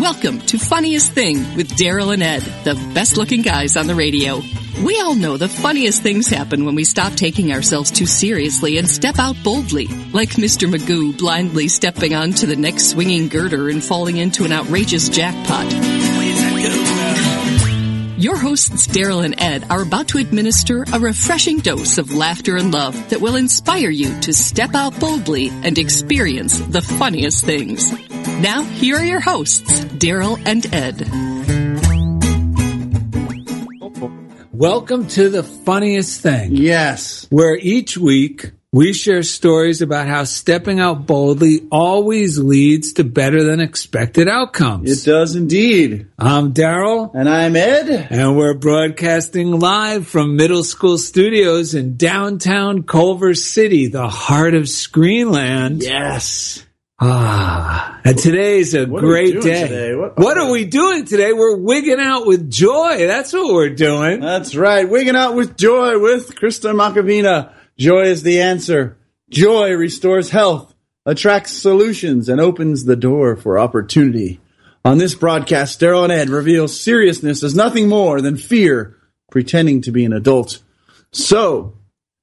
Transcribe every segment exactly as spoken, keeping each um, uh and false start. Welcome to Funniest Thing with Daryl and Ed, the best-looking guys on the radio. We all know the funniest things happen when we stop taking ourselves too seriously and step out boldly, like Mister Magoo blindly stepping onto the next swinging girder and falling into an outrageous jackpot. Your hosts, Daryl and Ed, are about to administer a refreshing dose of laughter and love that will inspire you to step out boldly and experience the funniest things. Now, here are your hosts, Daryl and Ed. Welcome to The Funniest Thing. Yes. Where each week we share stories about how stepping out boldly always leads to better than expected outcomes. It does indeed. I'm Daryl. And I'm Ed. And we're broadcasting live from Middle School Studios in downtown Culver City, the heart of Screenland. Yes. Ah, and today's a what great day. What, what are we doing today? We're wigging out with joy. That's what we're doing. That's right. Wigging out with joy with Krista Machovina. Joy is the answer. Joy restores health, attracts solutions, and opens the door for opportunity. On this broadcast, Daryl and Ed reveal seriousness is nothing more than fear pretending to be an adult. So,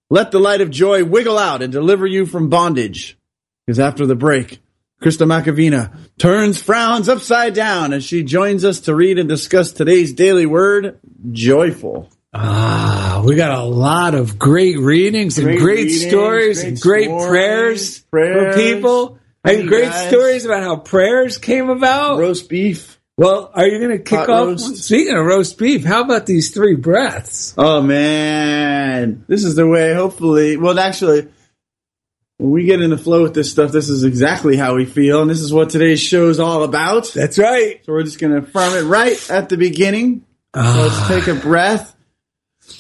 let the light of joy wiggle out and deliver you from bondage. Because after the break, Krista Machovina turns frowns upside down as she joins us to read and discuss today's daily word, joyful. Ah, we got a lot of great readings great and great readings, stories great and great stories, prayers, prayers from people and great guys. Stories about how prayers came about. Roast beef. Well, are you going to kick Hot off? Roast. Speaking of roast beef, how about these three breaths? Oh, man. This is the way, hopefully. Well, actually, when we get in the flow with this stuff, this is exactly how we feel. And this is what today's show is all about. That's right. So we're just going to affirm it right at the beginning. Ah. So let's take a breath.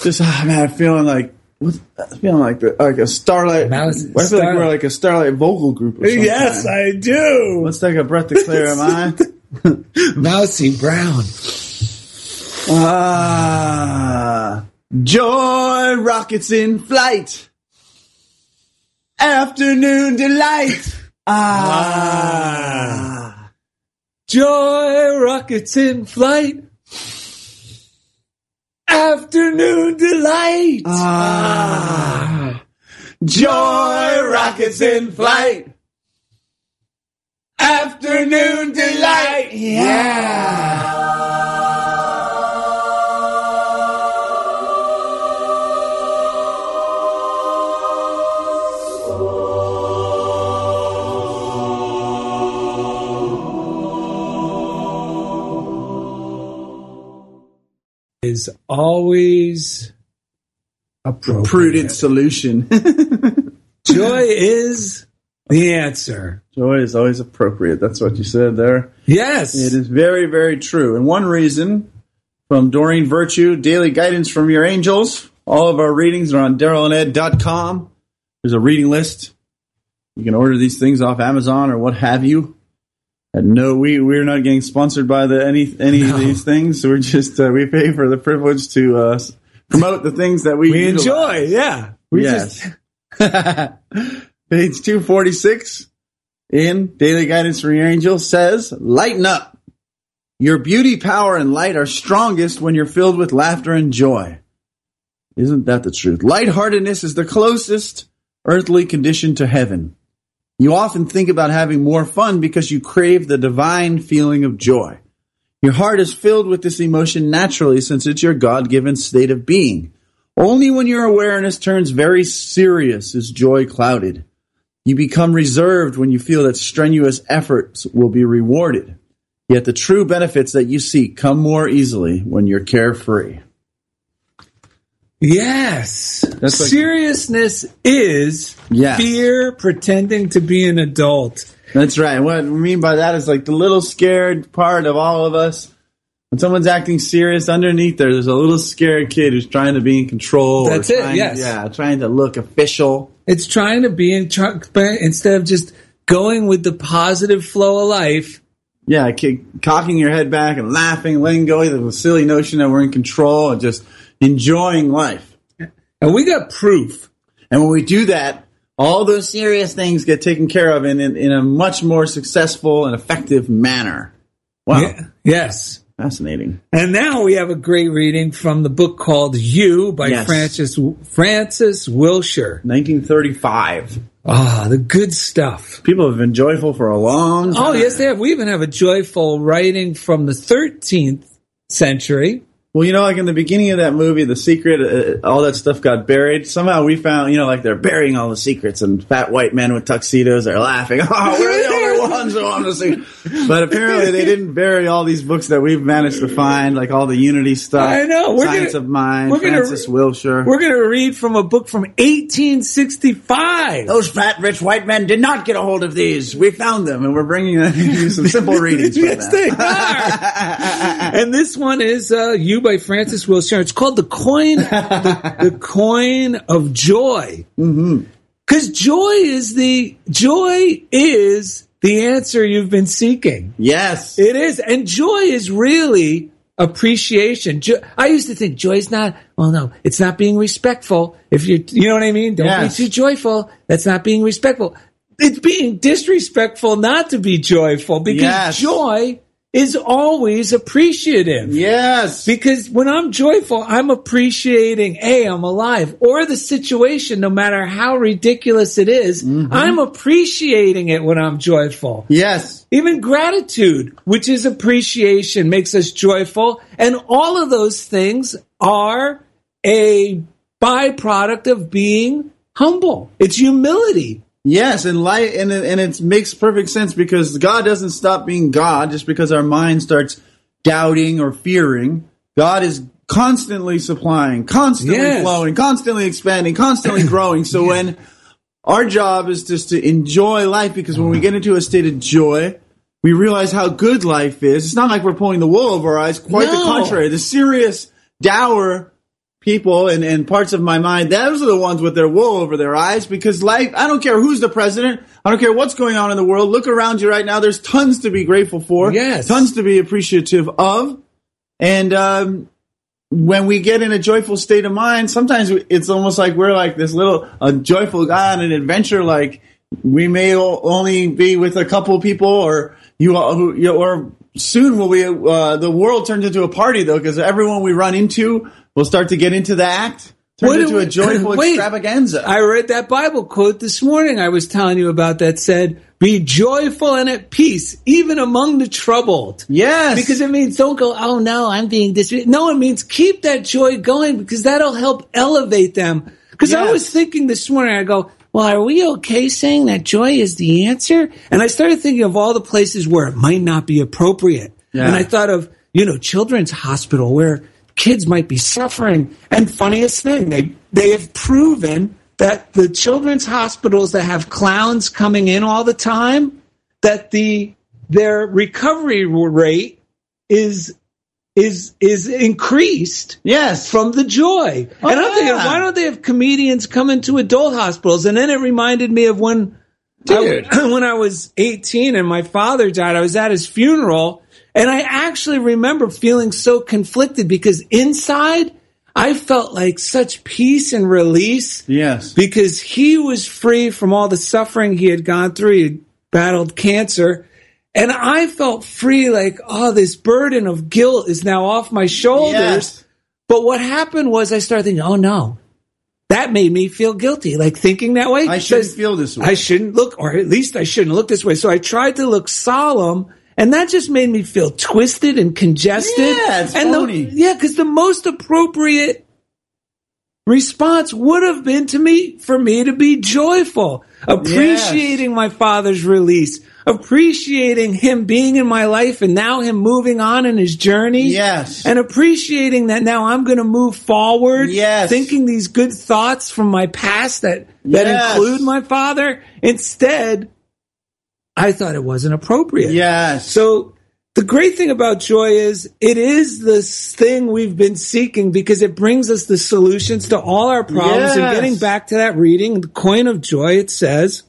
Just oh man, I'm feeling like what, I'm feeling like the, like a starlight. I feel starlight. Like we're like a starlight vocal group. Or something. Yes, I do. Let's take a breath to clear our mind. Mousy Brown. Ah, joy rockets in flight. Afternoon delight. Ah, joy rockets in flight. Afternoon delight. Ah. Joy rockets in flight. Afternoon delight. Yeah. Is always a prudent solution. Joy is the answer. Joy is always appropriate. That's what you said there. Yes. It is very, very true. And one reason, from Doreen Virtue, Daily Guidance from Your Angels. All of our readings are on Daryl and Ed dot com. There's a reading list. You can order these things off Amazon or what have you. And no, we, we're not getting sponsored by the any any no. of these things. We're just, uh, we pay for the privilege to uh, promote the things that we, we enjoy. Yeah. We yes. Just... Page two forty-six in Daily Guidance from Your Angel says, lighten up. Your beauty, power, and light are strongest when you're filled with laughter and joy. Isn't that the truth? Lightheartedness is the closest earthly condition to heaven. You often think about having more fun because you crave the divine feeling of joy. Your heart is filled with this emotion naturally since it's your God-given state of being. Only when your awareness turns very serious is joy clouded. You become reserved when you feel that strenuous efforts will be rewarded. Yet the true benefits that you seek come more easily when you're carefree. Yes. That's like, seriousness is yes. fear pretending to be an adult. That's right. What I mean by that is like the little scared part of all of us. When someone's acting serious, underneath there, there's a little scared kid who's trying to be in control. That's or trying, it, yes. Yeah, trying to look official. It's trying to be in tr- instead of just going with the positive flow of life. Yeah, cocking your head back and laughing, letting go of the silly notion that we're in control and just... enjoying life. And we got proof. And when we do that, all those serious things get taken care of in, in, in a much more successful and effective manner. Wow. Yeah. Yes. Fascinating. And now we have a great reading from the book called You by yes. Francis Francis Wilshire. nineteen thirty-five. Ah, oh, the good stuff. People have been joyful for a long time. Oh, yes, they have. We even have a joyful writing from the thirteenth century. Well, you know, like in the beginning of that movie, The Secret, uh, all that stuff got buried. Somehow we found, you know, like they're burying all the secrets, and fat white men with tuxedos are laughing. Oh, we're the only ones who want to see. But apparently they didn't bury all these books that we've managed to find, like all the Unity stuff, I know. We're Science gonna, of Mind, we're Francis gonna, Wilshire. We're going to read from a book from eighteen sixty-five. Those fat, rich white men did not get a hold of these. We found them, and we're bringing you some simple readings for yes, them. They are. And this one is uh, You by Francis Wilshire. It's called The Coin the, the Coin of Joy. Mm-hmm. 'Cause joy is the joy is the answer you've been seeking. Yes. It is. And joy is really appreciation. Jo- I used to think joy is not, well, no, it's not being respectful. If you you know what I mean? Don't yes. be too joyful. That's not being respectful. It's being disrespectful not to be joyful because yes. joy is always appreciative. Yes. Because when I'm joyful, I'm appreciating, A, I'm alive, or the situation, no matter how ridiculous it is, mm-hmm. I'm appreciating it when I'm joyful. Yes. Even gratitude, which is appreciation, makes us joyful. And all of those things are a byproduct of being humble. It's humility. Yes, and light, and it, and it makes perfect sense because God doesn't stop being God just because our mind starts doubting or fearing. God is constantly supplying, constantly yes. flowing, constantly expanding, constantly growing. So yeah. when our job is just to enjoy life, because when we get into a state of joy, we realize how good life is. It's not like we're pulling the wool over our eyes. Quite no. the contrary. The serious, dour people and, and parts of my mind, those are the ones with their wool over their eyes, because life, I don't care who's the president, I don't care what's going on in the world, look around you right now, there's tons to be grateful for, yes. tons to be appreciative of, and um, when we get in a joyful state of mind, sometimes it's almost like we're like this little a joyful guy on an adventure, like we may only be with a couple people, or you or soon will we, uh, the world turns into a party though, because everyone we run into, we'll start to get into the act, turn into we, a joyful wait, extravaganza. I read that Bible quote this morning I was telling you about that said, be joyful and at peace, even among the troubled. Yes. Because it means don't go, oh no, I'm being dis. No, it means keep that joy going because that'll help elevate them. Because yes. I was thinking this morning, I go, well, are we okay saying that joy is the answer? And I started thinking of all the places where it might not be appropriate. Yeah. And I thought of, you know, children's hospital where kids might be suffering. And funniest thing, they they have proven that the children's hospitals that have clowns coming in all the time, that the their recovery rate is is is increased yes. from the joy. Oh, and I'm yeah. thinking, why don't they have comedians come into adult hospitals? And then it reminded me of when Dude. I, when I was eighteen and my father died, I was at his funeral. And I actually remember feeling so conflicted because inside I felt like such peace and release. Yes. Because he was free from all the suffering he had gone through. He had battled cancer. And I felt free, like, oh, this burden of guilt is now off my shoulders. Yes. But what happened was I started thinking, oh, no. That made me feel guilty, like thinking that way. I shouldn't feel this way. I shouldn't look, or at least I shouldn't look this way. So I tried to look solemn, and that just made me feel twisted and congested. Yeah, it's and phony. The, yeah, because the most appropriate response would have been to me, for me to be joyful, appreciating yes. my Father's release, appreciating him being in my life and now him moving on in his journey. Yes. And appreciating that now I'm going to move forward. Yes. Thinking these good thoughts from my past that, that yes. include my father. Instead, I thought it wasn't appropriate. Yes. So the great thing about joy is it is this thing we've been seeking because it brings us the solutions to all our problems. Yes. And getting back to that reading, the coin of joy, it says,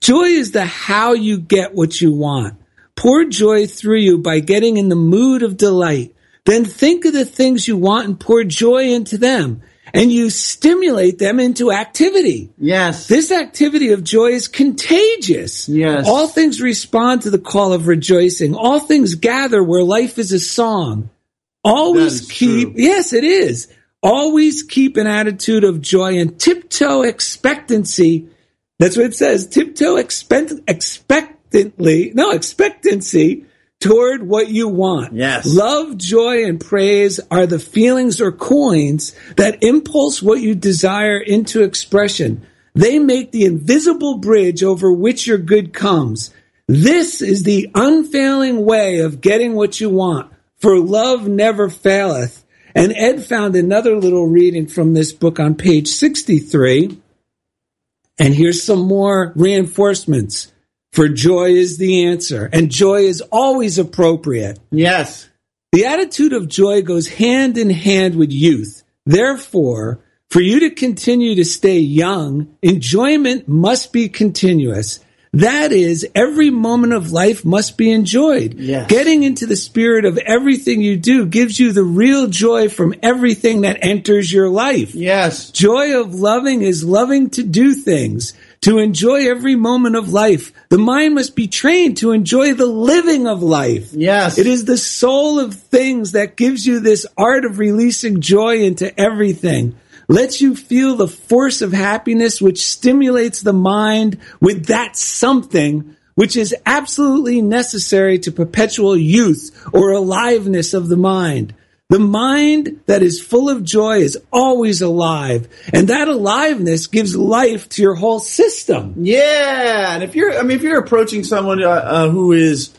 joy is the how you get what you want. Pour joy through you by getting in the mood of delight. Then think of the things you want and pour joy into them. And you stimulate them into activity. Yes. This activity of joy is contagious. Yes. All things respond to the call of rejoicing. All things gather where life is a song. Always keep, true. Yes, it is. Always keep an attitude of joy and tiptoe expectancy. That's what it says. Tiptoe expect- expectantly, no, expectancy toward what you want. Yes. Love, joy, and praise are the feelings or coins that impulse what you desire into expression. They make the invisible bridge over which your good comes. This is the unfailing way of getting what you want, for love never faileth. And Ed found another little reading from this book on page sixty-three. And here's some more reinforcements. For joy is the answer. And joy is always appropriate. Yes. The attitude of joy goes hand in hand with youth. Therefore, for you to continue to stay young, enjoyment must be continuous. That is, every moment of life must be enjoyed. Yes. Getting into the spirit of everything you do gives you the real joy from everything that enters your life. Yes. Joy of loving is loving to do things, to enjoy every moment of life. The mind must be trained to enjoy the living of life. Yes. It is the soul of things that gives you this art of releasing joy into everything. Lets you feel the force of happiness which stimulates the mind with that something which is absolutely necessary to perpetual youth or aliveness of the mind. The mind that is full of joy is always alive, and that aliveness gives life to your whole system. Yeah, and if you're, I mean, if you're approaching someone uh, uh, who is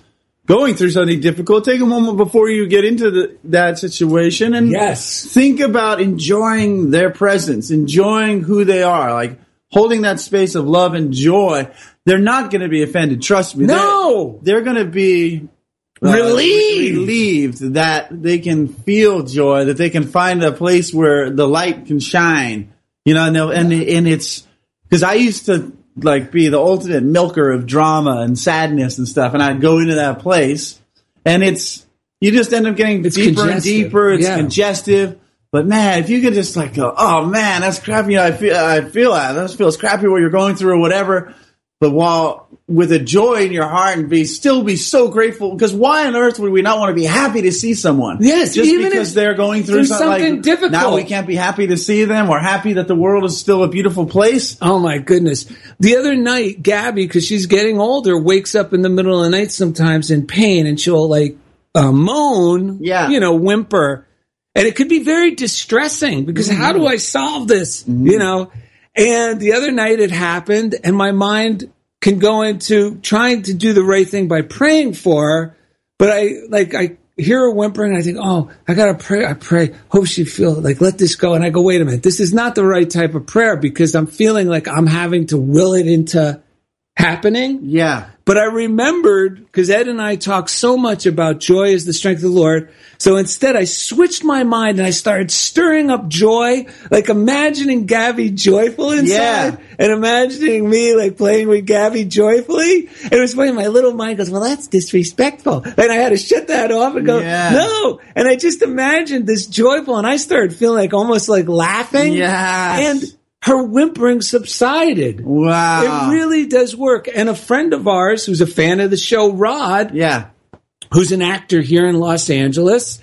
going through something difficult, take a moment before you get into the, that situation and yes. think about enjoying their presence, enjoying who they are, like holding that space of love and joy. They're not going to be offended. Trust me. No. They're, they're going to be uh, relieved. relieved that they can feel joy, that they can find a place where the light can shine. You know, and, and, and it's because I used to like be the ultimate milker of drama and sadness and stuff, and I'd go into that place, and it's you just end up getting it's deeper congestive. and deeper. It's yeah. congestive, but man, if you could just like go, oh man, that's crappy. You know, I feel, I feel that. That feels crappy what you're going through or whatever. But while with a joy in your heart and be still be so grateful, because why on earth would we not want to be happy to see someone? Yes, just even because if they're going through something, something like, difficult. Now we can't be happy to see them. We're happy that the world is still a beautiful place. Oh my goodness! The other night, Gabby, because she's getting older, wakes up in the middle of the night sometimes in pain, and she'll like uh, moan, yeah. you know, whimper, and it could be very distressing because mm-hmm. how do I solve this? Mm-hmm. You know. And the other night it happened, and my mind can go into trying to do the right thing by praying for her, but I like I hear her whimper, and I think, oh, I gotta pray. I pray, hope she feels like let this go. And I go, wait a minute, this is not the right type of prayer because I'm feeling like I'm having to will it into happening. Yeah. But I remembered, because Ed and I talk so much about joy is the strength of the Lord, so instead I switched my mind and I started stirring up joy, like imagining Gabby joyful inside, yeah, and imagining me like playing with Gabby joyfully. And it was funny, my little mind goes, well, that's disrespectful. And I had to shut that off and go, yeah, no. And I just imagined this joyful, and I started feeling like almost like laughing. Yeah. And her whimpering subsided. Wow. It really does work. And a friend of ours who's a fan of the show, Rod, yeah, who's an actor here in Los Angeles,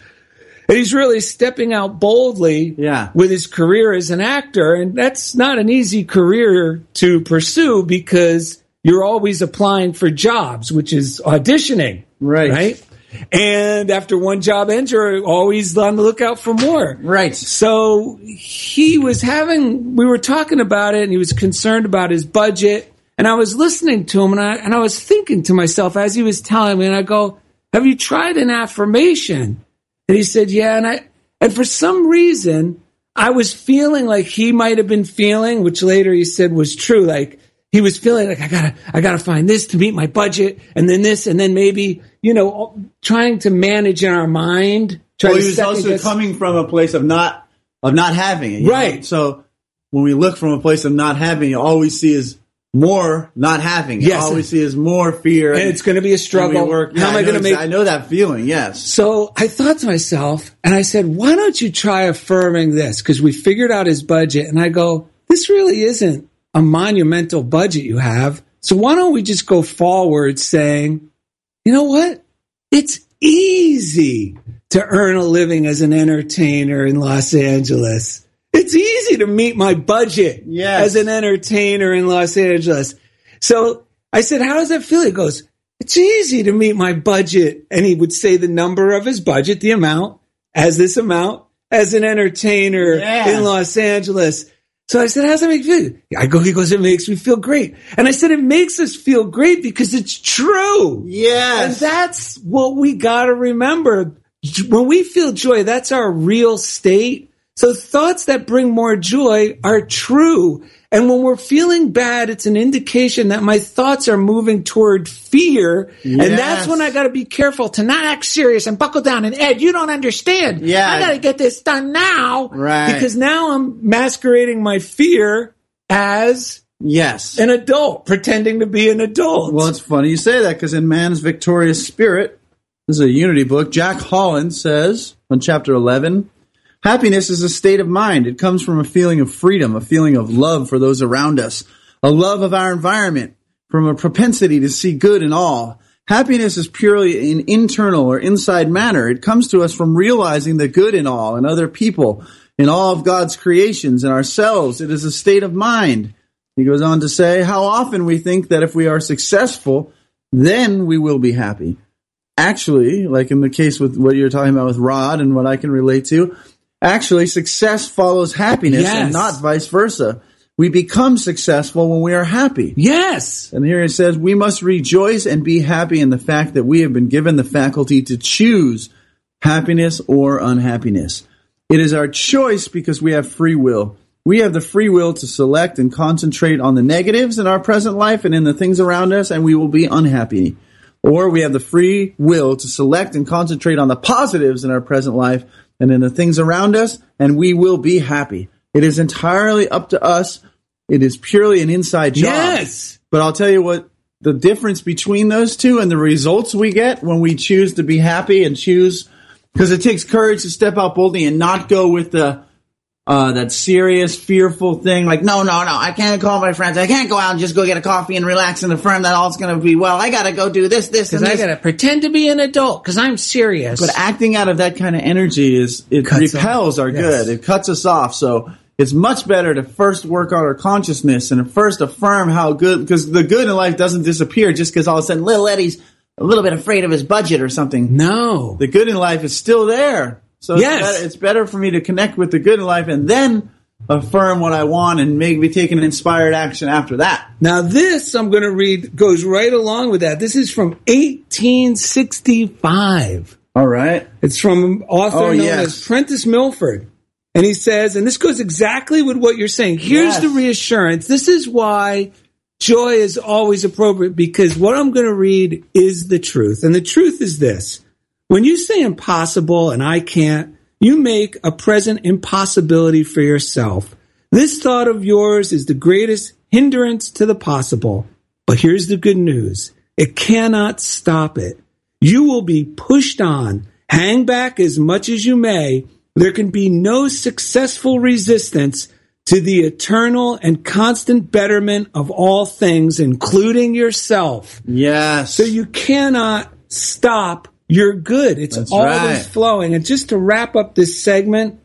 and he's really stepping out boldly, yeah, with his career as an actor. And that's not an easy career to pursue because you're always applying for jobs, which is auditioning. Right. Right. And after one job ends, you're always on the lookout for more. Right. So he was having, we were talking about it, and he was concerned about his budget. And I was listening to him, and I and I was thinking to myself as he was telling me, and I go, have you tried an affirmation? And he said, yeah. And I, and for some reason, I was feeling like he might have been feeling, which later he said was true, like, he was feeling like, I gotta, I gotta find this to meet my budget, and then this, and then maybe, you know, trying to manage in our mind. Well, he was also guess. coming from a place of not, of not having it. Right. Know? So when we look from a place of not having it, all we see is more not having it. Yes. All we see is more fear. And, and it's going to be a struggle. Work. Yeah, How am I, I going to make? I know that feeling, yes. So I thought to myself, and I said, why don't you try affirming this? Because we figured out his budget, and I go, this really isn't a monumental budget you have. So why don't we just go forward saying, you know what? It's easy to earn a living as an entertainer in Los Angeles. It's easy to meet my budget, yes, as an entertainer in Los Angeles. So I said, how does that feel? He goes, it's easy to meet my budget. And he would say the number of his budget, the amount, as this amount, as an entertainer, yeah, in Los Angeles. So I said, how does that make you feel? I go, he goes, it makes me feel great. And I said, it makes us feel great because it's true. Yes. And that's what we got to remember. When we feel joy, that's our real state. So thoughts that bring more joy are true. And when we're feeling bad, it's an indication that my thoughts are moving toward fear. Yes. And that's when I got to be careful to not act serious and buckle down. And, Ed, you don't understand. Yeah. I got to get this done now. Right. Because now I'm masquerading my fear as, yes, an adult, pretending to be an adult. Well, it's funny you say that because in Man's Victorious Spirit, this is a Unity book, Jack Holland says on chapter eleven, happiness is a state of mind. It comes from a feeling of freedom, a feeling of love for those around us, a love of our environment, from a propensity to see good in all. Happiness is purely an internal or inside matter. It comes to us from realizing the good in all, in other people, in all of God's creations, in ourselves. It is a state of mind. He goes on to say, how often we think that if we are successful, then we will be happy. Actually, like in the case with what you're talking about with Rod and what I can relate to, actually, success follows happiness, yes, and not vice versa. We become successful when we are happy. Yes. And here it says, we must rejoice and be happy in the fact that we have been given the faculty to choose happiness or unhappiness. It is our choice because we have free will. We have the free will to select and concentrate on the negatives in our present life and in the things around us, and we will be unhappy. Or we have the free will to select and concentrate on the positives in our present life and in the things around us, and we will be happy. It is entirely up to us. It is purely an inside job. Yes. But I'll tell you what, the difference between those two and the results we get when we choose to be happy and choose, because it takes courage to step out boldly and not go with the uh, that serious, fearful thing. Like, no, no, no, I can't call my friends. I can't go out and just go get a coffee and relax and affirm that all's going to be well. I got to go do this, this, and this. Because I got to pretend to be an adult because I'm serious. But acting out of that kind of energy is it cuts repels off. Our yes. good. It cuts us off. So it's much better to first work on our consciousness and first affirm how good, because the good in life doesn't disappear just because all of a sudden little Eddie's a little bit afraid of his budget or something. No. The good in life is still there. So yes. it's, better, it's better for me to connect with the good in life and then affirm what I want and maybe take an inspired action after that. Now this, I'm going to read, goes right along with that. This is from eighteen sixty-five. All right. It's from an author oh, known yes. as Prentice Milford. And he says, and this goes exactly with what you're saying. Here's yes. the reassurance. This is why joy is always appropriate because what I'm going to read is the truth. And the truth is this. When you say impossible and I can't, you make a present impossibility for yourself. This thought of yours is the greatest hindrance to the possible. But here's the good news. It cannot stop it. You will be pushed on. Hang back as much as you may. There can be no successful resistance to the eternal and constant betterment of all things, including yourself. Yes. So you cannot stop your good. It's That's always right. flowing. And just to wrap up this segment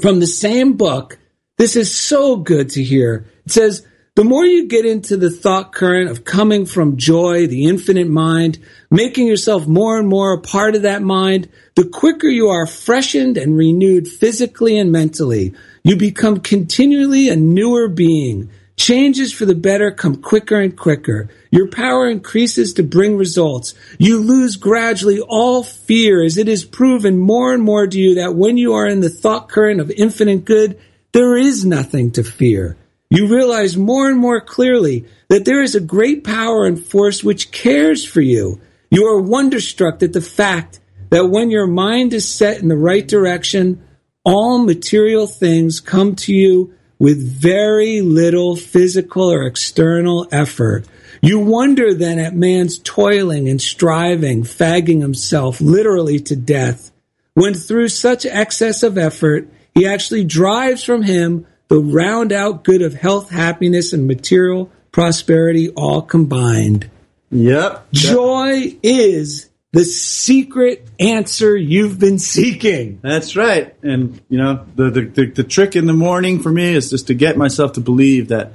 from the same book, this is so good to hear. It says, the more you get into the thought current of coming from joy, the infinite mind, making yourself more and more a part of that mind, the quicker you are freshened and renewed physically and mentally. You become continually a newer being. Changes for the better come quicker and quicker. Your power increases to bring results. You lose gradually all fear as it is proven more and more to you that when you are in the thought current of infinite good, there is nothing to fear. You realize more and more clearly that there is a great power and force which cares for you. You are wonderstruck at the fact that when your mind is set in the right direction, all material things come to you with very little physical or external effort. You wonder then at man's toiling and striving, fagging himself literally to death, when through such excess of effort, he actually drives from him the round out good of health, happiness, and material prosperity all combined. Yep. Joy is the secret answer you've been seeking. That's right. And, you know, the, the, the, the trick in the morning for me is just to get myself to believe that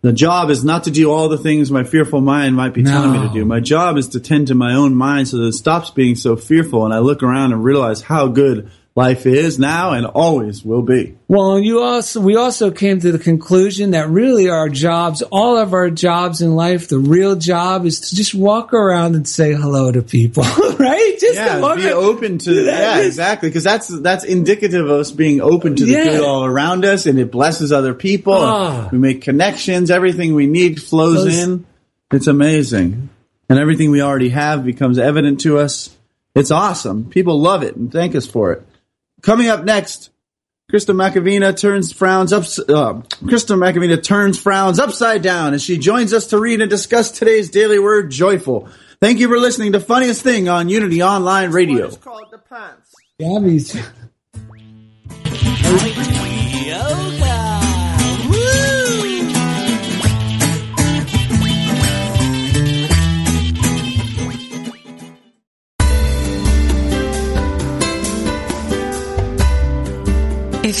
the job is not to do all the things my fearful mind might be no. telling me to do. My job is to tend to my own mind so that it stops being so fearful. And I look around and realize how good life is now and always will be. Well, you also we also came to the conclusion that really our jobs, all of our jobs in life, the real job is to just walk around and say hello to people, right? Just yeah, to walk be around. open to that. Yeah, is, exactly, because that's that's indicative of us being open to the yeah. good all around us, and it blesses other people. Ah. We make connections. Everything we need flows Those, in. It's amazing, and everything we already have becomes evident to us. It's awesome. People love it and thank us for it. Coming up next, Krista McAvina turns frowns up. Uh, Krista McAvina turns frowns upside down as she joins us to read and discuss today's Daily Word, joyful. Thank you for listening to Funniest Thing on Unity Online Radio. It's called the pants. Gabby's. Yoga. If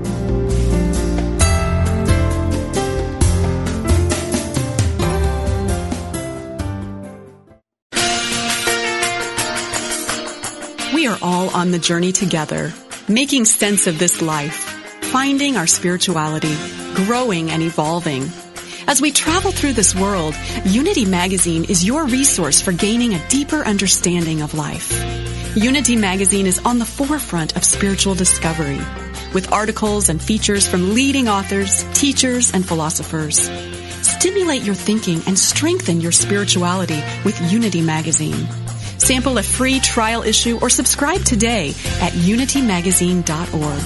All on the journey together, making sense of this life, finding our spirituality, growing and evolving. As we travel through this world, Unity Magazine is your resource for gaining a deeper understanding of life. Unity Magazine is on the forefront of spiritual discovery, with articles and features from leading authors, teachers, and philosophers. Stimulate your thinking and strengthen your spirituality with Unity Magazine. Sample a free trial issue or subscribe today at unity magazine dot org.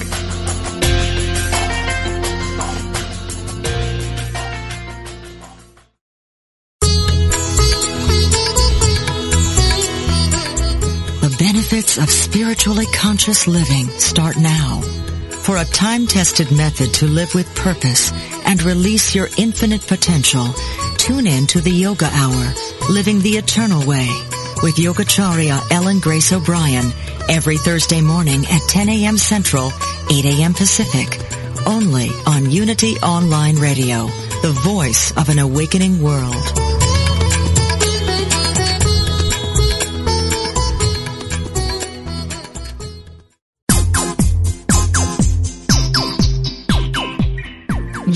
The benefits of spiritually conscious living start now. For a time-tested method to live with purpose and release your infinite potential, tune in to the Yoga Hour, Living the Eternal Way, with Yogacharya Ellen Grace O'Brien every Thursday morning at ten a.m. Central, eight a.m. Pacific, only on Unity Online Radio, the voice of an awakening world.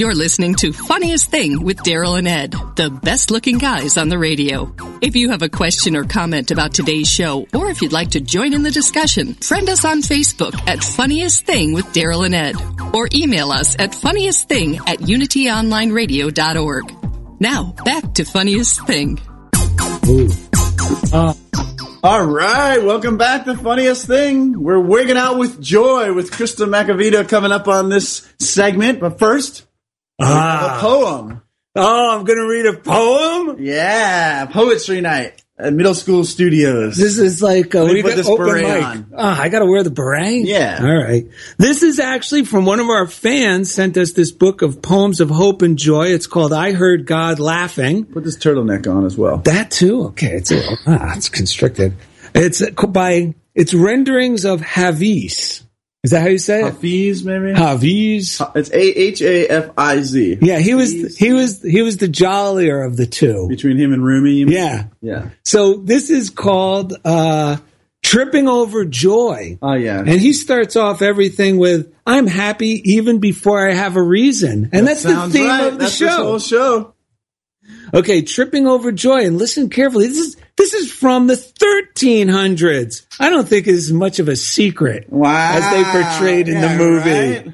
You're listening to Funniest Thing with Daryl and Ed, the best-looking guys on the radio. If you have a question or comment about today's show, or if you'd like to join in the discussion, friend us on Facebook at Funniest Thing with Daryl and Ed, or email us at funniestthing at unity online radio dot org. Now, back to Funniest Thing. Ooh. Uh, all right, welcome back to Funniest Thing. We're wigging out with joy with Krista Macavina coming up on this segment. But first, ah. a poem. Oh, I'm going to read a poem? Yeah, poetry night at Middle School Studios. This is like uh, we got this open mic. On. Oh, I got to wear the beret? Yeah. All right. This is actually from one of our fans sent us this book of poems of hope and joy. It's called I Heard God Laughing. Put this turtleneck on as well. That too? Okay. It's a, ah, it's constricted. It's by it's renderings of Hafiz. Is that how you say it? Hafiz, maybe? Hafiz. It's A H A F I Z. Yeah, he was he was he was the jollier of the two. Between him and Rumi, you mean? Yeah. Yeah. So this is called uh, Tripping Over Joy. Oh yeah. And he starts off everything with I'm happy even before I have a reason. And that that's the theme right. of the that's show. This whole show. Okay, Tripping Over Joy, and listen carefully. This is this is from the thirteen hundreds. I don't think it's much of a secret wow. as they portrayed in yeah, the movie. Right?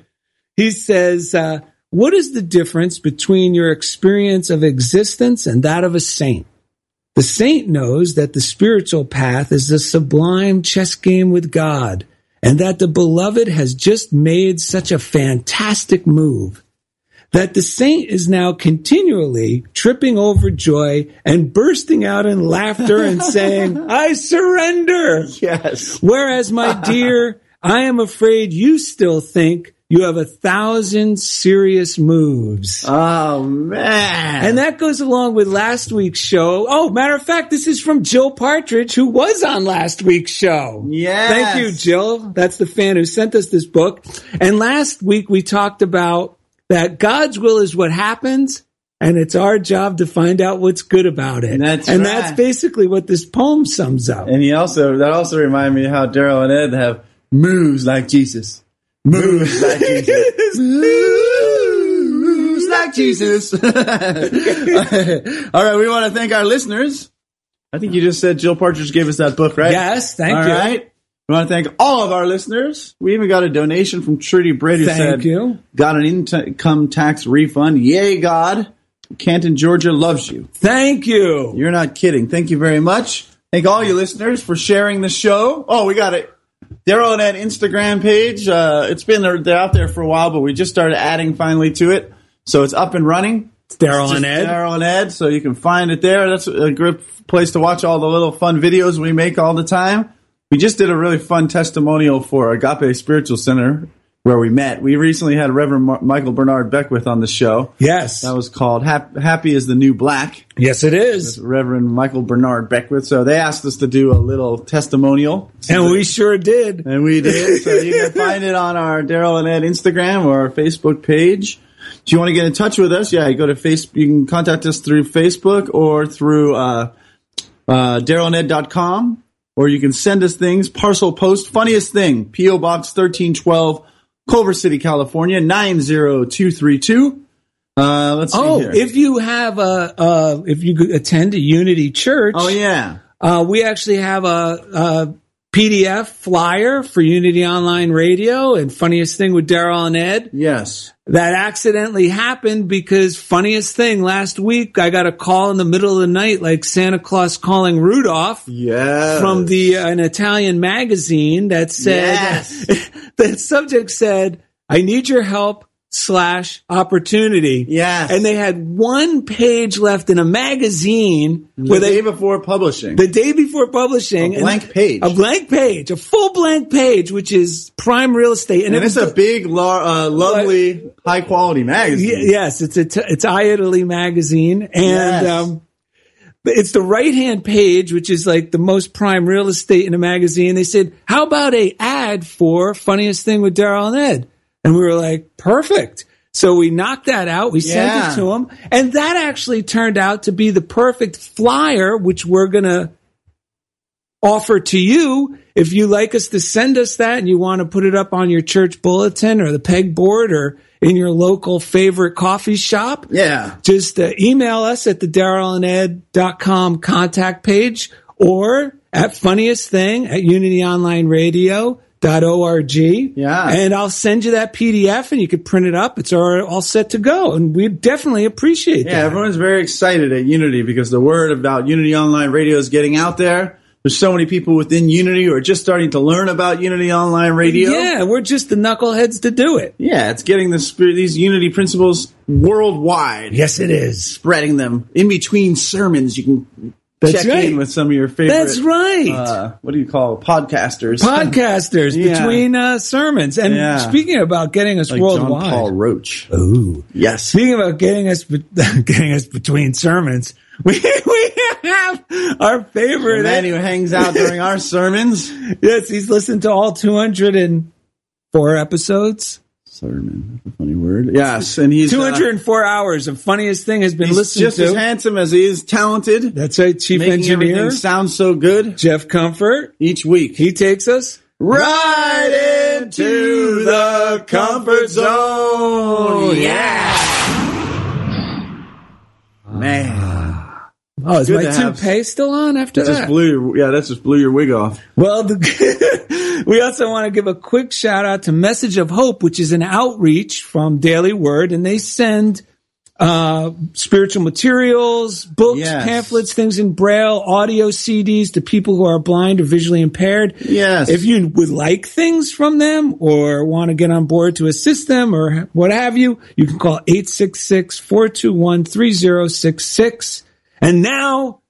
He says, uh, what is the difference between your experience of existence and that of a saint? The saint knows that the spiritual path is a sublime chess game with God, and that the beloved has just made such a fantastic move. That the saint is now continually tripping over joy and bursting out in laughter and saying, I surrender. Yes. Whereas, my dear, I am afraid you still think you have a thousand serious moves. Oh, man. And that goes along with last week's show. Oh, matter of fact, this is from Jill Partridge, who was on last week's show. Yes. Thank you, Jill. That's the fan who sent us this book. And last week we talked about that God's will is what happens, and it's our job to find out what's good about it. That's and right. that's basically what this poem sums up. And he also that also reminded me how Daryl and Ed have moves like Jesus. Moves like Jesus. Moves like Jesus. All right, we want to thank our listeners. I think you just said Jill Partridge gave us that book, right? Yes, thank all you. All right. We want to thank all of our listeners. We even got a donation from Trudy Brady. Thank said, you. Got an income tax refund. Yay, God. Canton, Georgia loves you. Thank you. You're not kidding. Thank you very much. Thank all you listeners for sharing the show. Oh, we got it. Daryl and Ed Instagram page. Uh, it's been they're out there for a while, but we just started adding finally to it. So it's up and running. It's Daryl and Ed. Daryl and Ed. So you can find it there. That's a good place to watch all the little fun videos we make all the time. We just did a really fun testimonial for Agape Spiritual Center where we met. We recently had Reverend Mar- Michael Bernard Beckwith on the show. Yes. That was called Hap- Happy is the New Black. Yes, it is. That's Reverend Michael Bernard Beckwith. So they asked us to do a little testimonial. So and we sure did. And we did. So you can find it on our Daryl and Ed Instagram or our Facebook page. If you want to get in touch with us, yeah, you go to Facebook. You can contact us through Facebook or through uh, uh, Daryl and Ed dot com. Or you can send us things, parcel post, funniest thing, P O. Box thirteen twelve, Culver City, California, nine zero two three two. Uh, let's see oh, here. If you have a, uh, if you attend a Unity Church. Oh, yeah. Uh, we actually have a, a P D F flyer for Unity Online Radio and Funniest Thing with Daryl and Ed. Yes. That accidentally happened because funniest thing last week, I got a call in the middle of the night, like Santa Claus calling Rudolph. Yes. From the uh, an Italian magazine that said yes. the subject said, "I need your help slash opportunity." Yes. And they had one page left in a magazine the where they, day before publishing. The day before publishing. A blank and, page. A blank page. A full blank page, which is prime real estate. And, and it it's a big, uh, lovely, like, high quality magazine. Y- yes. It's, a t- it's Italy magazine. And, yes. um, it's the right-hand page, which is like the most prime real estate in a magazine. They said, how about a ad for Funniest Thing with Daryl and Ed? And we were like, perfect. So we knocked that out. We yeah. sent it to them. And that actually turned out to be the perfect flyer, which we're going to offer to you, if you like us to send us that and you want to put it up on your church bulletin or the pegboard or in your local favorite coffee shop, yeah, just uh, email us at the Daryl and Ed dot com contact page or at funniest thing at unity online radio dot org. Yeah. And I'll send you that P D F and you can print it up. It's all set to go. And we definitely appreciate yeah, that. Yeah, everyone's very excited at Unity because the word about Unity Online Radio is getting out there. There's so many people within Unity who are just starting to learn about Unity Online Radio. Yeah, we're just the knuckleheads to do it. Yeah, it's getting the spirit, these Unity principles worldwide. Yes, it is. Spreading them in between sermons. You can That's check right. in with some of your favorite. That's right. Uh, what do you call podcasters? Podcasters yeah. between uh, sermons. And yeah. speaking about getting us like worldwide, John Paul Roach. Ooh, yes. Speaking about getting us be- getting us between sermons. We we have our favorite. The man who hangs out during our sermons. Yes, he's listened to all two hundred four episodes. Sermon, that's a funny word. Yes, and he's two hundred four uh, hours of funniest thing has been listened to. He's just as handsome as he is talented. That's right, chief making engineer. Everything sounds so good. Jeff Comfort. Each week. He takes us right into the comfort zone. Yeah. Man. Oh, is Good my toupee still on after that? Just blew your, yeah, that just blew your wig off. Well, the, we also want to give a quick shout-out to Message of Hope, which is an outreach from Daily Word, and they send uh, spiritual materials, books, yes. pamphlets, things in Braille, audio C Ds to people who are blind or visually impaired. Yes. If you would like things from them or want to get on board to assist them or what have you, you can call eight six six, four two one, three zero six six. And now,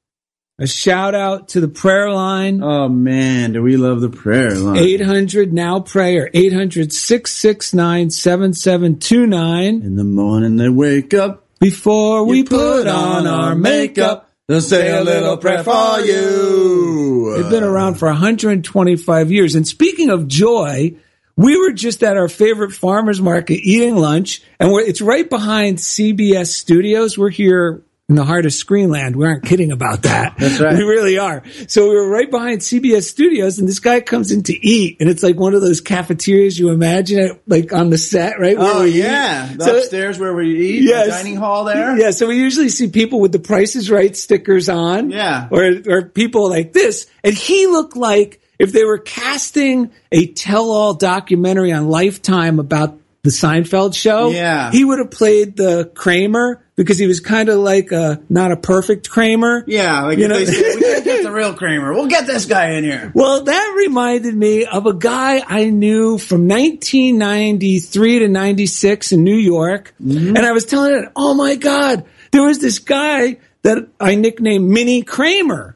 a shout-out to the prayer line. Oh, man, do we love the prayer line. eight hundred, now prayer, eight hundred, six six nine, seven seven two nine. In the morning they wake up. Before we put on our makeup, they'll say a little prayer for you. They've been around for one hundred twenty-five years. And speaking of joy, we were just at our favorite farmer's market eating lunch, and we're, it's right behind C B S Studios. We're here in the heart of Screenland. We aren't kidding about that. That's right. We really are. So we were right behind C B S Studios, and this guy comes in to eat, and it's like one of those cafeterias you imagine, it, like on the set, right? Where oh, yeah. Eat. The so, upstairs where we eat, yes, the dining hall there. Yeah, so we usually see people with the Price is Right stickers on. Yeah. Or, or people like this. And he looked like if they were casting a tell-all documentary on Lifetime about the Seinfeld show, yeah, he would have played the Kramer because he was kind of like a not a perfect Kramer. Yeah, like you know? They said, we can't get the real Kramer. We'll get this guy in here. Well, that reminded me of a guy I knew from nineteen ninety-three to ninety-six in New York, mm-hmm. and I was telling him, "Oh my God, there was this guy that I nicknamed Minnie Kramer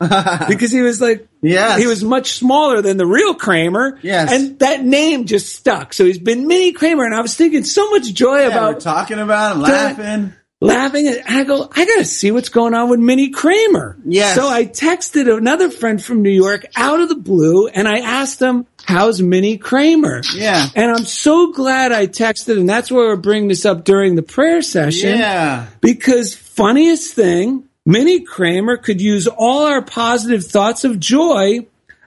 because he was like." Yes. He was much smaller than the real Kramer. Yes. And that name just stuck. So he's been Minnie Kramer. And I was thinking so much joy yeah, about we're talking about him, laughing. Laughing. And I go, I got to see what's going on with Minnie Kramer. Yes. So I texted another friend from New York out of the blue and I asked him, how's Minnie Kramer? Yeah. And I'm so glad I texted. And that's why we're bringing this up during the prayer session. Yeah. Because funniest thing, Minnie Kramer could use all our positive thoughts of joy.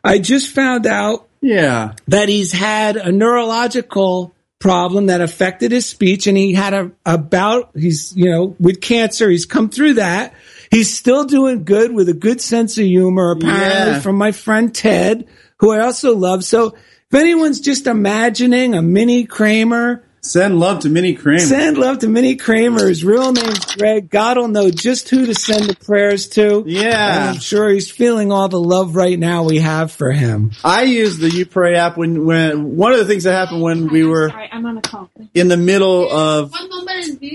I just found out yeah. that he's had a neurological problem that affected his speech, and he had a, a bout, he's, you know, with cancer. He's come through that. He's still doing good with a good sense of humor, apparently, yeah. from my friend Ted, who I also love. So if anyone's just imagining a Minnie Kramer, send love to Minnie Kramer. Send love to Minnie Kramer. His real name's Greg. God will know just who to send the prayers to. Yeah. And I'm sure he's feeling all the love right now we have for him. I use the YouPray app when, when one of the things that happened when we were I'm on a call. in the middle of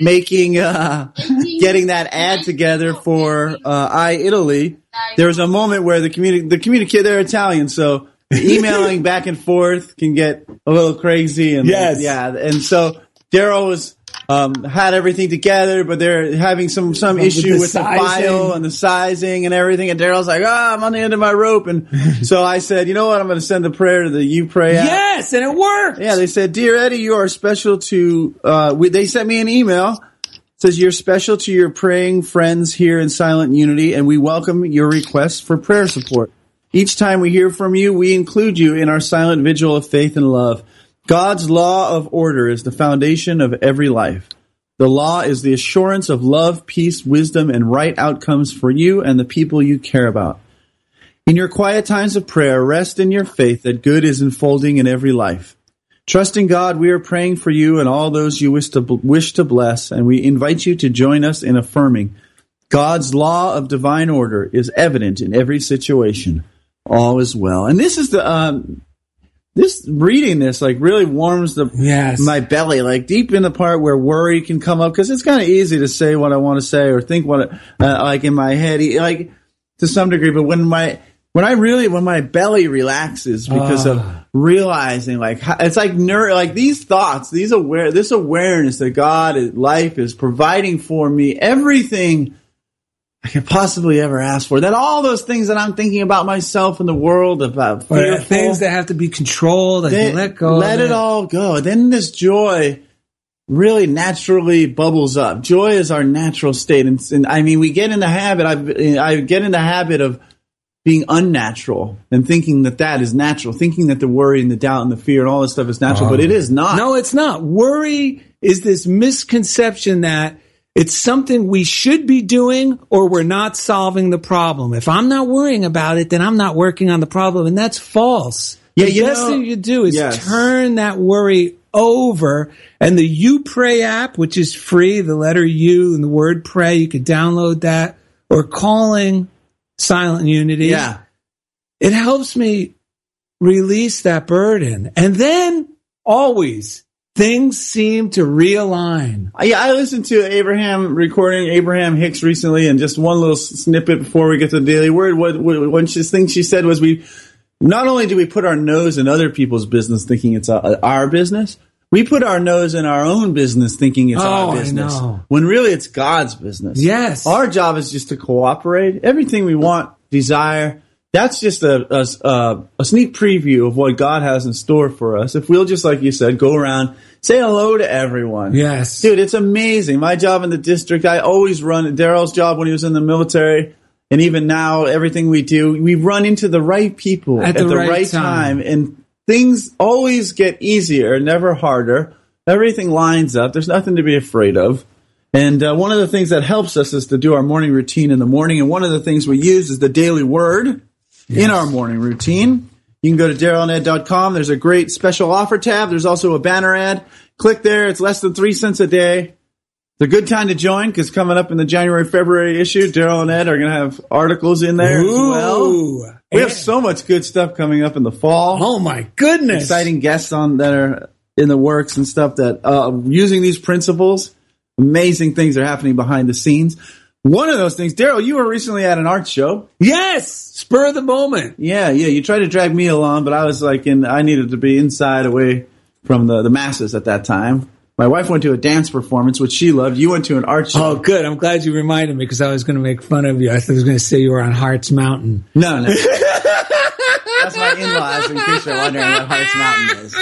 making, uh, getting that ad together for uh, I, Italy, there was a moment where the community, the community, they're Italian, so emailing back and forth can get a little crazy, and yes. yeah, and so Daryl was um, had everything together, but they're having some some with issue the with sizing. the file and the sizing and everything. And Daryl's like, "Ah, oh, I'm on the end of my rope," and so I said, "You know what? I'm going to send a prayer to the YouPray app." Yes, and it worked. Yeah, they said, "Dear Eddie, you are special to." Uh, we, they sent me an email. It says, "You're special to your praying friends here in Silent Unity, and we welcome your requests for prayer support." Each time we hear from you, we include you in our silent vigil of faith and love. God's law of order is the foundation of every life. The law is the assurance of love, peace, wisdom, and right outcomes for you and the people you care about. In your quiet times of prayer, rest in your faith that good is unfolding in every life. Trusting God, we are praying for you and all those you wish to wish to bless, and we invite you to join us in affirming God's law of divine order is evident in every situation. All is well. And this is the um, this reading this like really warms the yes. my belly, like deep in the part where worry can come up, because it's kind of easy to say what I want to say or think what uh, like in my head, like to some degree. But when my when I really when my belly relaxes because uh. of realizing, like it's like ner- like these thoughts, these aware this awareness that God, life is providing for me everything I could possibly ever ask for. That all those things that I'm thinking about myself and the world, about fearful, things that have to be controlled and they, let go. Let it all go. Then this joy really naturally bubbles up. Joy is our natural state. And, and I mean, we get in the habit, I, I get in the habit of being unnatural and thinking that that is natural, thinking that the worry and the doubt and the fear and all this stuff is natural, um, but it is not. No, it's not. Worry is this misconception that it's something we should be doing or we're not solving the problem. If I'm not worrying about it, then I'm not working on the problem, and that's false. Yeah, the best know, thing you do is yes. turn that worry over, and the YouPray app, which is free, the letter U and the word pray, you could download that, or calling Silent Unity. Yeah. It helps me release that burden. And then always things seem to realign. Yeah, I listened to Abraham recording Abraham Hicks recently, and just one little snippet before we get to the Daily Word. What one thing she said was, "We not only do we put our nose in other people's business, thinking it's our business, we put our nose in our own business, thinking it's oh, our business, when really it's God's business." Yes, our job is just to cooperate. Everything we want, desire. That's just a, a, a sneak preview of what God has in store for us. If we'll just, like you said, go around, say hello to everyone. Yes. Dude, it's amazing. My job in the district, I always run, Daryl's job when he was in the military, and even now, everything we do, we run into the right people at the, at the right, right time. time. And things always get easier, never harder. Everything lines up. There's nothing to be afraid of. And uh, one of the things that helps us is to do our morning routine in the morning. And one of the things we use is the Daily Word. Yes. In our morning routine. You can go to Daryl and Ed dot com. There's a great special offer tab. There's also a banner ad. Click there. It's less than three cents a day. It's a good time to join because coming up in the January, February issue, Daryl and Ed are going to have articles in there. Ooh, as well. We have so much good stuff coming up in the fall. Oh my goodness. Exciting guests on that are in the works and stuff that uh, using these principles, amazing things are happening behind the scenes. One of those things, Daryl, you were recently at an art show. Yes, spur of the moment. Yeah, yeah. You tried to drag me along, but I was like, in, I needed to be inside, away from the, the masses at that time. My wife went to a dance performance, which she loved. You went to an art show. Oh, good. I'm glad you reminded me because I was going to make fun of you. I was going to say you were on Hearts Mountain. No, no. That's my in-laws, in case you're wondering what Hearts Mountain is.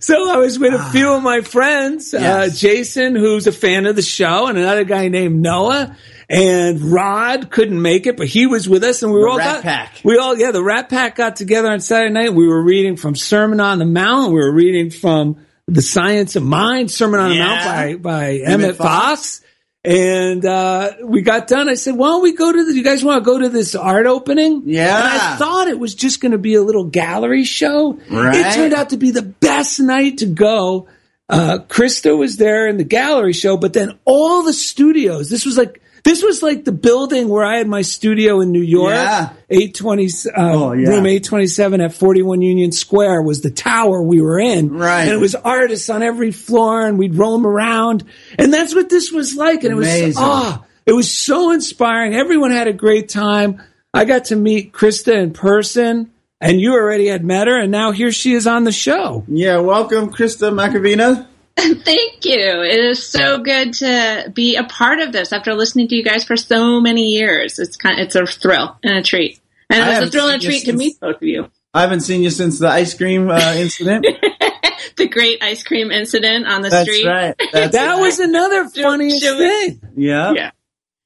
So I was with a few of my friends, yes. uh, Jason, who's a fan of the show, and another guy named Noah, and Rod couldn't make it, but he was with us, and we were the all Rat got, Pack. We all, yeah, the Rat Pack got together on Saturday night. We were reading from Sermon on the Mount. We were reading from The Science of Mind, Sermon on yeah. the Mount by by Emmett Fox. Fox. And uh we got done. I said, "Why don't we go to the? You guys want to go to this art opening?" Yeah. And I thought it was just going to be a little gallery show. Right. It turned out to be the best night to go. Uh Krista was there in the gallery show, but then all the studios. This was like this was like the building where I had my studio in New York. Yeah. Eight twenty. Oh, yeah. Room eight twenty seven at forty one Union Square was the tower we were in. Right. And it was artists on every floor, and we'd roam around. And that's what this was like. And amazing. It was ah, oh, it was so inspiring. Everyone had a great time. I got to meet Krista in person, and you already had met her, and now here she is on the show. Yeah, welcome, Krista Machovina. Thank you. It is so good to be a part of this after listening to you guys for so many years. It's kind of, it's a thrill and a treat. And it was a thrill and a treat to meet both of you. I haven't seen you since the ice cream uh, incident. The great ice cream incident on the That's street. Right. That's right. That was another funny thing. Yeah. Yeah.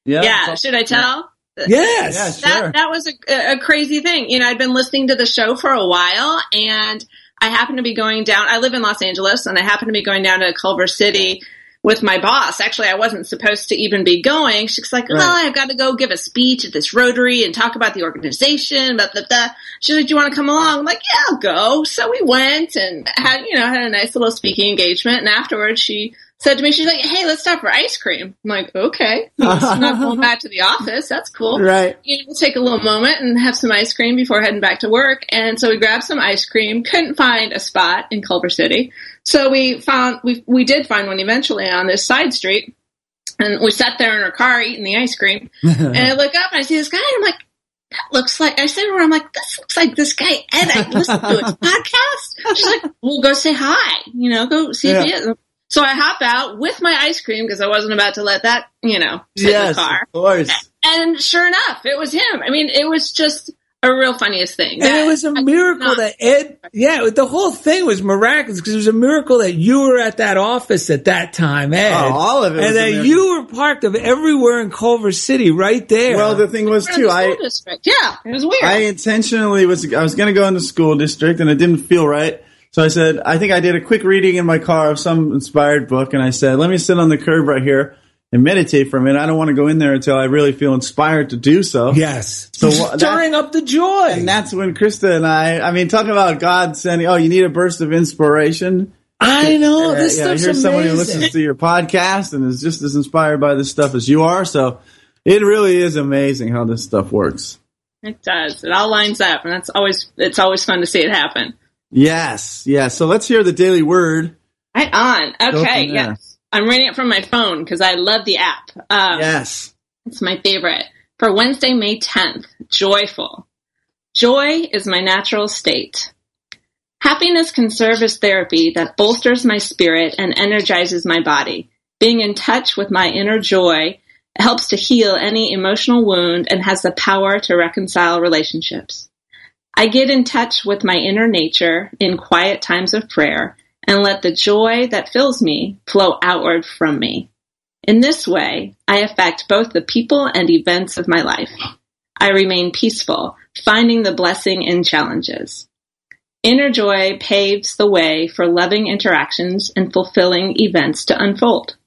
Yeah. yeah. Should I tell? Yes. Yeah, sure. That, that was a, a crazy thing. You know, I'd been listening to the show for a while, and I happened to be going down. I live in Los Angeles, and I happened to be going down to Culver City with my boss. Actually, I wasn't supposed to even be going. She's like, well, right. I've got to go give a speech at this Rotary and talk about the organization. Blah, blah, blah. She's like, do you want to come along? I'm like, yeah, I'll go. So we went and had, you know, had a nice little speaking engagement. And afterwards, she said to me, she's like, hey, let's stop for ice cream. I'm like, okay. It's not going back to the office. That's cool. Right. You know, we'll take a little moment and have some ice cream before heading back to work. And so we grabbed some ice cream. Couldn't find a spot in Culver City. So we found we we did find one eventually on this side street, and we sat there in our car eating the ice cream. And I look up and I see this guy, and I'm like, that looks like I said to her, I'm like, this looks like this guy Ed. I listened to his podcast. She's like, well, go say hi, you know, go see yeah. if he is. So I hop out with my ice cream because I wasn't about to let that, you know, sit yes, in the car. Of course. And sure enough, it was him. I mean, it was just a real funniest thing. And it was a I miracle that Ed, yeah, the whole thing was miraculous because it was a miracle that you were at that office at that time, Ed. Oh, all of it. And that you were parked of everywhere in Culver City right there. Well, the thing was, too, I, district. Yeah, it was weird. I intentionally was, I was going to go into the school district and it didn't feel right. So I said, I think I did a quick reading in my car of some inspired book. And I said, let me sit on the curb right here and meditate for a minute. I don't want to go in there until I really feel inspired to do so. Yes. So stirring up the joy. And that's when Krista and I, I mean, talk about God sending, oh, you need a burst of inspiration. I know. This yeah, stuff's yeah, here's amazing. Someone who listens to your podcast and is just as inspired by this stuff as you are. So it really is amazing how this stuff works. It does. It all lines up. And that's always, it's always fun to see it happen. Yes. Yes. So let's hear the Daily Word. Right on. Okay. Yes. I'm reading it from my phone because I love the app. Um, yes. It's my favorite. For Wednesday, May tenth, joyful. Joy is my natural state. Happiness can serve as therapy that bolsters my spirit and energizes my body. Being in touch with my inner joy helps to heal any emotional wound and has the power to reconcile relationships. I get in touch with my inner nature in quiet times of prayer and let the joy that fills me flow outward from me. In this way, I affect both the people and events of my life. I remain peaceful, finding the blessing in challenges. Inner joy paves the way for loving interactions and fulfilling events to unfold.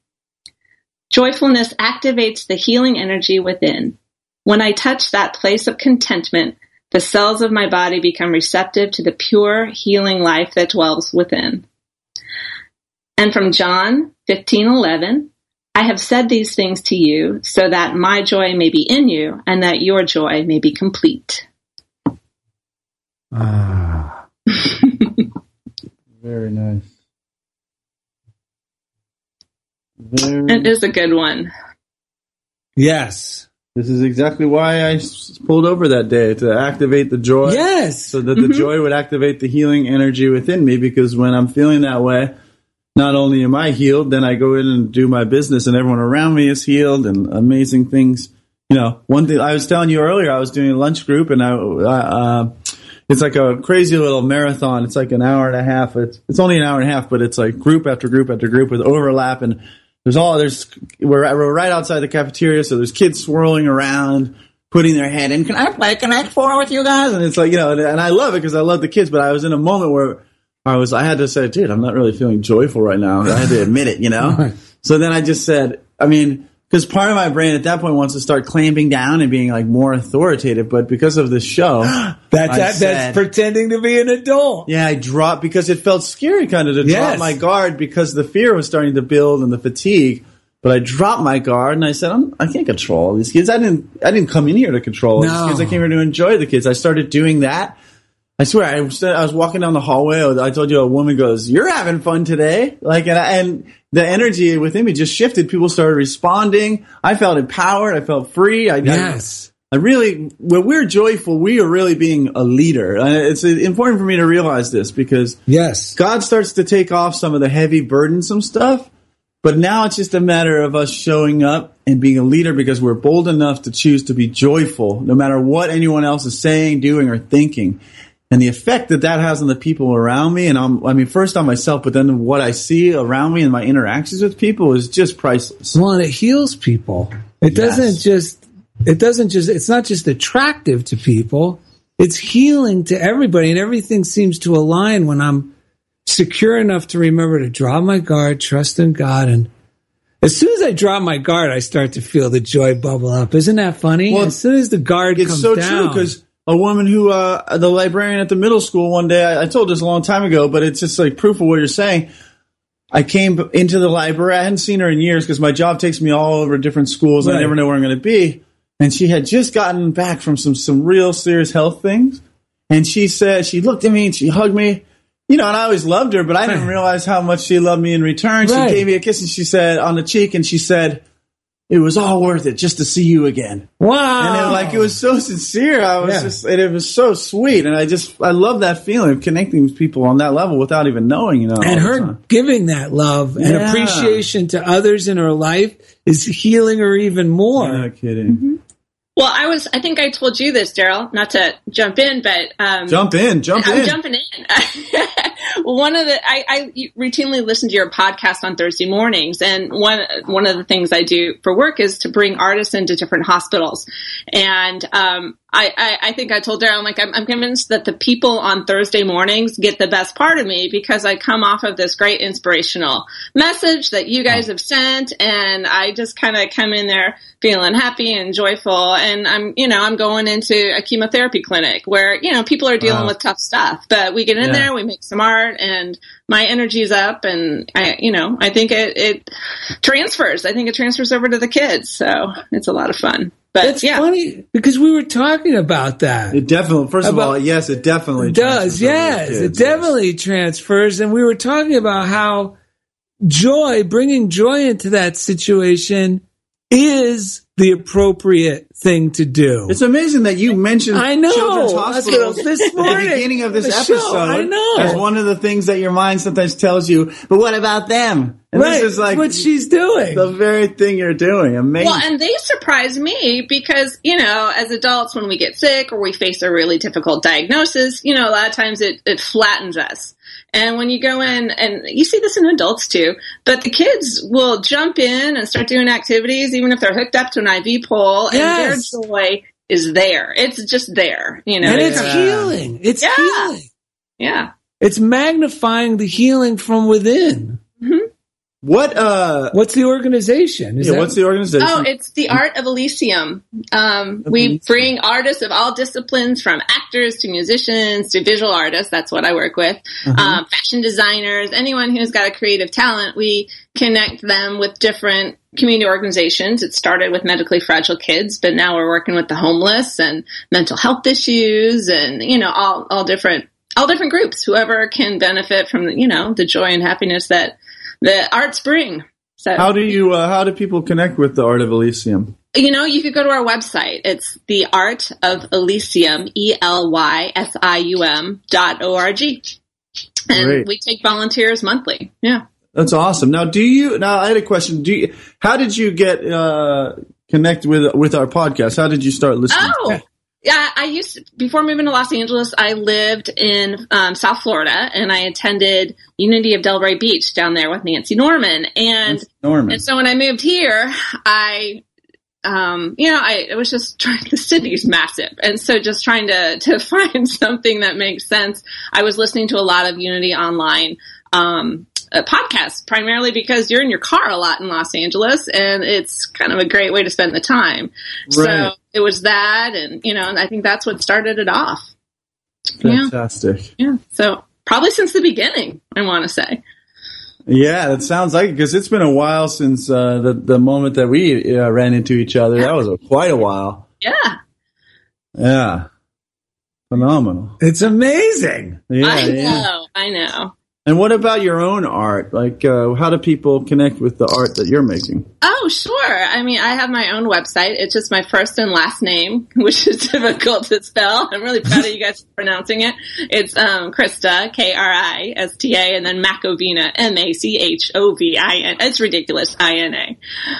Joyfulness activates the healing energy within. When I touch that place of contentment, the cells of my body become receptive to the pure, healing life that dwells within. And from John fifteen eleven, I have said these things to you so that my joy may be in you and that your joy may be complete. Ah, very nice. Very it is a good one. Yes. This is exactly why I pulled over that day, to activate the joy. Yes. So that the mm-hmm. joy would activate the healing energy within me, because when I'm feeling that way, not only am I healed, then I go in and do my business and everyone around me is healed and amazing things. You know, one thing I was telling you earlier, I was doing a lunch group and I, uh, it's like a crazy little marathon. It's like an hour and a half. It's, it's only an hour and a half, but it's like group after group after group with overlap. And there's all there's we're, we're right outside the cafeteria. So there's kids swirling around, putting their head in. Can I play Connect Four with you guys? And it's like, you know, and, and I love it because I love the kids, but I was in a moment where I was, I had to say, dude, I'm not really feeling joyful right now. I had to admit it, you know? So then I just said, I mean, because part of my brain at that point wants to start clamping down and being like more authoritative, but because of this show, that's, that, said, that's pretending to be an adult. Yeah, I dropped because it felt scary kind of to yes. drop my guard because the fear was starting to build and the fatigue. But I dropped my guard and I said, I'm, I can't control all these kids. I didn't, I didn't come in here to control no. these kids. I came here to enjoy the kids. I started doing that. I swear, I was walking down the hallway. I told you a woman goes, "You're having fun today," like, and, I, and the energy within me just shifted. People started responding. I felt empowered. I felt free. I, yes, I, I really. When we're joyful, we are really being a leader. It's important for me to realize this because yes, God starts to take off some of the heavy, burdensome stuff. But now it's just a matter of us showing up and being a leader because we're bold enough to choose to be joyful, no matter what anyone else is saying, doing, or thinking. And the effect that that has on the people around me, and I'm, I mean, first on myself, but then what I see around me and my interactions with people is just priceless. Well, and it heals people. It yes. doesn't just it doesn't just, it's not just attractive to people, it's healing to everybody, and everything seems to align when I'm secure enough to remember to draw my guard, trust in God. And as soon as I draw my guard, I start to feel the joy bubble up. Isn't that funny? Well, as soon as the guard comes so down. It's so true, because a woman who, uh, the librarian at the middle school one day, I, I told this a long time ago, but it's just like proof of what you're saying. I came into the library. I hadn't seen her in years because my job takes me all over different schools. Right. I never know where I'm going to be. And she had just gotten back from some, some real serious health things. And she said, she looked at me and she hugged me. You know, and I always loved her, but I didn't realize how much she loved me in return. Right. She gave me a kiss and she said on the cheek, and she said, "It was all worth it just to see you again." Wow! And it, like it was so sincere. I was yeah. just, and it was so sweet, and I just, I love that feeling of connecting with people on that level without even knowing, you know. And her giving that love yeah. and appreciation to others in her life is healing her even more. You're not kidding. Mm-hmm. Well, I was, I think I told you this, Daryl, not to jump in, but, um, jump in, jump I'm in. I'm jumping in. One of the, I, I routinely listen to your podcast on Thursday mornings. And one, one of the things I do for work is to bring artists into different hospitals. And, um, I, I, I think I told Daryl, I'm like, I'm, I'm convinced that the people on Thursday mornings get the best part of me because I come off of this great inspirational message that you guys have sent. And I just kind of come in there feeling happy and joyful. And I'm, you know, I'm going into a chemotherapy clinic where, you know, people are dealing wow. with tough stuff, but we get in yeah. there, we make some art, and my energy's up. And I, you know, I think it, it transfers. I think it transfers over to the kids. So it's a lot of fun. But it's yeah. funny because we were talking about that. It definitely, first about, of all, yes, it definitely does. Yes, kids, it definitely yes. transfers. And we were talking about how joy, bringing joy into that situation is the appropriate thing to do. It's amazing that you mentioned I know. Children's Hospital this morning, at the beginning of this episode show, I know. As one of the things that your mind sometimes tells you, but what about them? And right. this is like what she's doing. The very thing you're doing. Amazing. Well, and they surprised me because, you know, as adults, when we get sick or we face a really difficult diagnosis, you know, a lot of times it, it flattens us. And when you go in, and you see this in adults too, but the kids will jump in and start doing activities, even if they're hooked up to an I V pole, yes. and their joy is there. It's just there, you know. And it's uh, healing. It's yeah. healing. Yeah. It's magnifying the healing from within. Mm-hmm. What, uh, what's the organization? Is yeah, that, what's the organization? Oh, it's the Art of Elysium. Um, we bring artists of all disciplines, from actors to musicians to visual artists. That's what I work with. Uh-huh. Um, fashion designers, anyone who's got a creative talent. We connect them with different community organizations. It started with medically fragile kids, but now we're working with the homeless and mental health issues and, you know, all, all different, all different groups, whoever can benefit from, you know, the joy and happiness that the arts bring. So, how do you? Uh, how do people connect with the Art of Elysium? You know, you could go to our website. It's the Art of Elysium, E L Y S I U M dot O R G, and great. We take volunteers monthly. Yeah, that's awesome. Now, do you? Now, I had a question. Do you, how did you get uh, connect with with our podcast? How did you start listening? Oh. Yeah, I used to, before moving to Los Angeles, I lived in um, South Florida, and I attended Unity of Delray Beach down there with Nancy Norman. And Nancy Norman. And so when I moved here, I, um, you know, I it was just trying. The city's massive, and so just trying to to find something that makes sense. I was listening to a lot of Unity Online um podcasts, primarily because you're in your car a lot in Los Angeles, and it's kind of a great way to spend the time. Right. So it was that, and you know, and I think that's what started it off. Fantastic. Yeah. yeah. So probably since the beginning, I want to say. Yeah, that sounds like it, because it's been a while since uh, the the moment that we uh, ran into each other. Yeah. That was a, quite a while. Yeah. Yeah. Phenomenal. It's amazing. Yeah, I yeah. know. I know. And what about your own art? Like, uh, how do people connect with the art that you're making? Oh, sure. I mean, I have my own website. It's just my first and last name, which is difficult to spell. I'm really proud of you guys for pronouncing it. It's um, Krista, K R I S T A, and then Machovina, M A C H O V I N. It's ridiculous, I N A.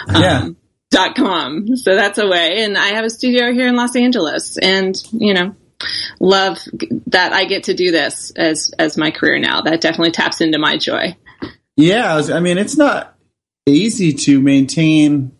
Um, yeah. Dot com. So that's a way. And I have a studio here in Los Angeles. And, you know. Love that I get to do this as as my career now. That definitely taps into my joy. Yeah, I mean, it's not easy to maintain